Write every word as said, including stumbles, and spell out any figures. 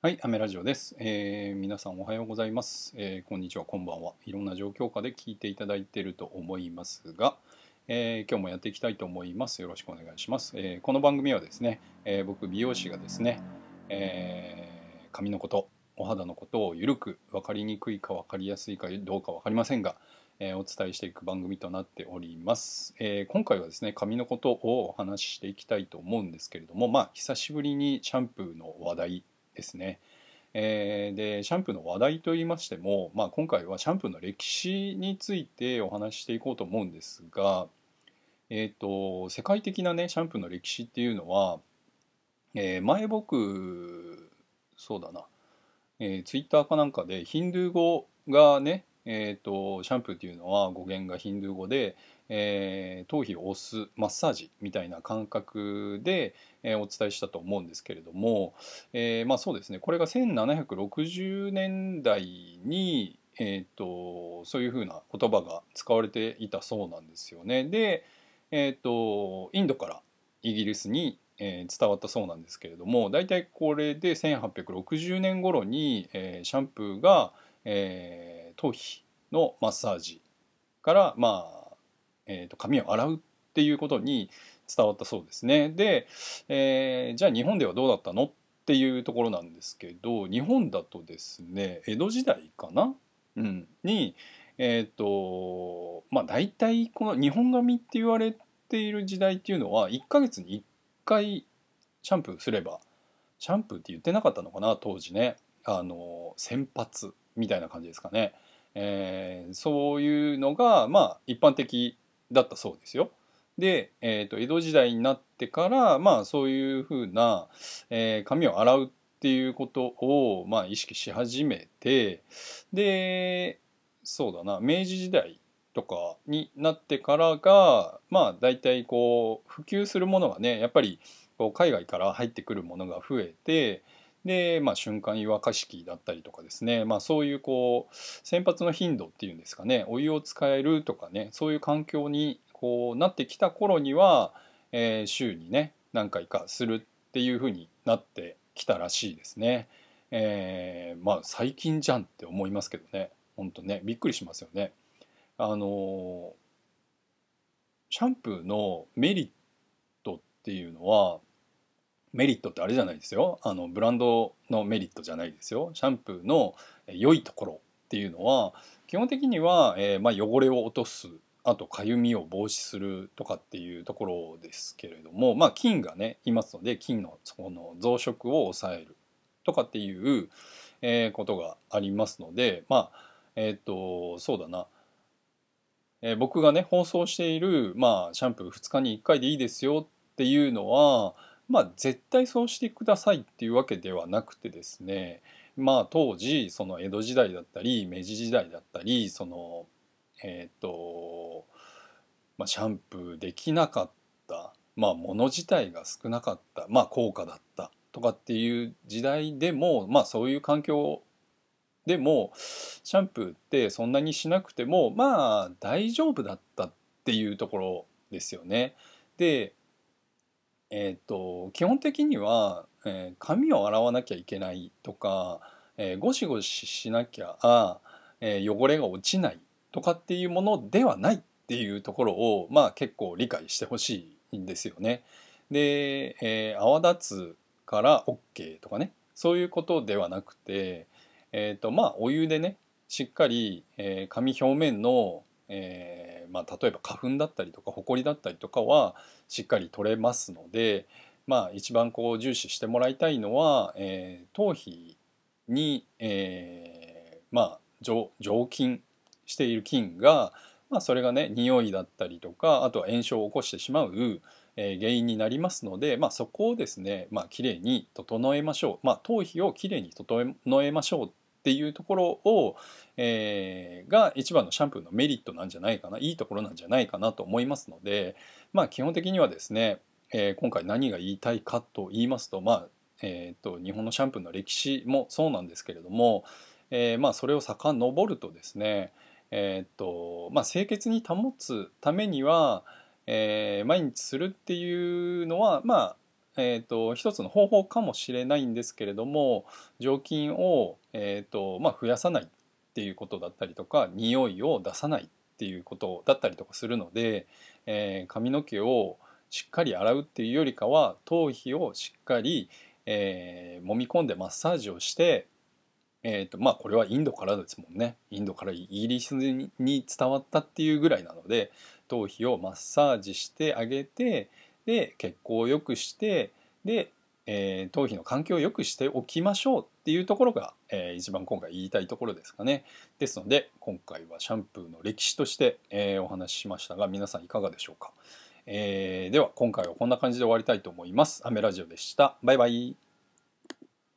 はい、雨ラジオです、えー、皆さんおはようございます、えー、こんにちは、こんばんは。いろんな状況下で聞いていただいていると思いますが、えー、今日もやっていきたいと思います。よろしくお願いします、えー、この番組はですね、えー、僕美容師がですね、えー、髪のこと、お肌のことをゆるく分かりにくいか分かりやすいかどうか分かりませんが、えー、お伝えしていく番組となっております、えー、今回はですね、髪のことをお話ししていきたいと思うんですけれども、まあ久しぶりにシャンプーの話題ですね。えー、でシャンプーの話題といいましても、まあ、今回はシャンプーの歴史についてお話ししていこうと思うんですが、えー、と世界的なねシャンプーの歴史っていうのは、えー、前僕そうだな、えー、ツイッターかなんかでヒンドゥー語がね、えー、とシャンプーっていうのは語源がヒンドゥー語で、えー、頭皮を押すマッサージみたいな感覚で、えー、お伝えしたと思うんですけれども、えー、まあそうですね、これがせんななひゃくろくじゅうねんだいに、えー、とそういうふうな言葉が使われていたそうなんですよね。で、えー、とインドからイギリスに、えー、伝わったそうなんですけれども、だいたいこれでせんはっぴゃくろくじゅうねん頃に、えー、シャンプーが、えー、頭皮のマッサージからまあえー、と髪を洗うっていうことに伝わったそうですね。で、えー、じゃあ日本ではどうだったのっていうところなんですけど、日本だとですね、江戸時代かな、うん、にえっ、ー、とまあ大体この日本髪って言われている時代っていうのはいっかげつにいっかいシャンプーすれば、シャンプーって言ってなかったのかな当時ね、あの洗髪みたいな感じですかね、えー、そういうのがまあ一般的だったそうですよ。で、えー、と江戸時代になってから、まあ、そういうふうな、えー、髪を洗うっていうことを、まあ、意識し始めて、でそうだな、明治時代とかになってからが、まあ、大体こう普及するものがね、やっぱりこう海外から入ってくるものが増えて、で、まあ、瞬間湯沸かし器だったりとかですね、まあ、そういうこう洗髪の頻度っていうんですかね、お湯を使えるとかね、そういう環境にこうなってきた頃には、えー、週にね何回かするっていう風になってきたらしいですね。えー、まあ最近じゃんって思いますけどね、ほんとねびっくりしますよね。あのシャンプーのメリットっていうのは、メリットってあれじゃないですよ、あのブランドのメリットじゃないですよ。シャンプーの良いところっていうのは基本的には、えーまあ、汚れを落とす、あとかゆみを防止するとかっていうところですけれども、まあ菌がねいますので、菌のその増殖を抑えるとかっていう、えー、ことがありますので、まあえっとそうだな、えー、僕がね放送している、まあ、シャンプーふつかにいっかいでいいですよっていうのは、まあ、絶対そうしてくださいっていうわけではなくてですね、まあ当時その江戸時代だったり明治時代だったり、そのえっとまあシャンプーできなかった、まあ、もの自体が少なかった、まあ高価だったとかっていう時代でも、まあそういう環境でもシャンプーってそんなにしなくてもまあ大丈夫だったっていうところですよね。でえー、と基本的には、えー、髪を洗わなきゃいけないとか、えー、ゴシゴシしなきゃあ、えー、汚れが落ちないとかっていうものではないっていうところを、まあ、結構理解してほしいんですよね。で、えー、泡立つから OK とかね、そういうことではなくて、えーとまあ、お湯でねしっかり、えー、髪表面の、えーまあ、例えば花粉だったりとかホコリだったりとかはしっかり取れますので、まあ一番こう重視してもらいたいのは、えー、頭皮に、えー、まあ常菌している菌が、まあ、それがね匂いだったりとか、あとは炎症を起こしてしまう、えー、原因になりますので、まあ、そこをですね、まあ、きれいに整えましょう、まあ、頭皮をきれいに整えましょうっていうところを、えー、が一番のシャンプーのメリットなんじゃないかな、いいところなんじゃないかなと思いますので、まあ基本的にはですね、えー、今回何が言いたいかと言いますと、まあ、えーと、日本のシャンプーの歴史もそうなんですけれども、えー、まあそれを遡るとですね、えーと、まあ清潔に保つためには、えー、毎日するっていうのはまあえーと、一つの方法かもしれないんですけれども、常勤を、えーとまあ、増やさないっていうことだったりとか、匂いを出さないっていうことだったりとかするので、えー、髪の毛をしっかり洗うっていうよりかは、頭皮をしっかり、えー、揉み込んでマッサージをして、えーとまあ、これはインドからですもんね。インドからイギリスに伝わったっていうぐらいなので、頭皮をマッサージしてあげて、で血行を良くして、で、えー、頭皮の環境を良くしておきましょうっていうところが、えー、一番今回言いたいところですかね。ですので今回はシャンプーの歴史として、えー、お話ししましたが、皆さんいかがでしょうか。えー、では今回はこんな感じで終わりたいと思います。アメラジオでした。バイバイ。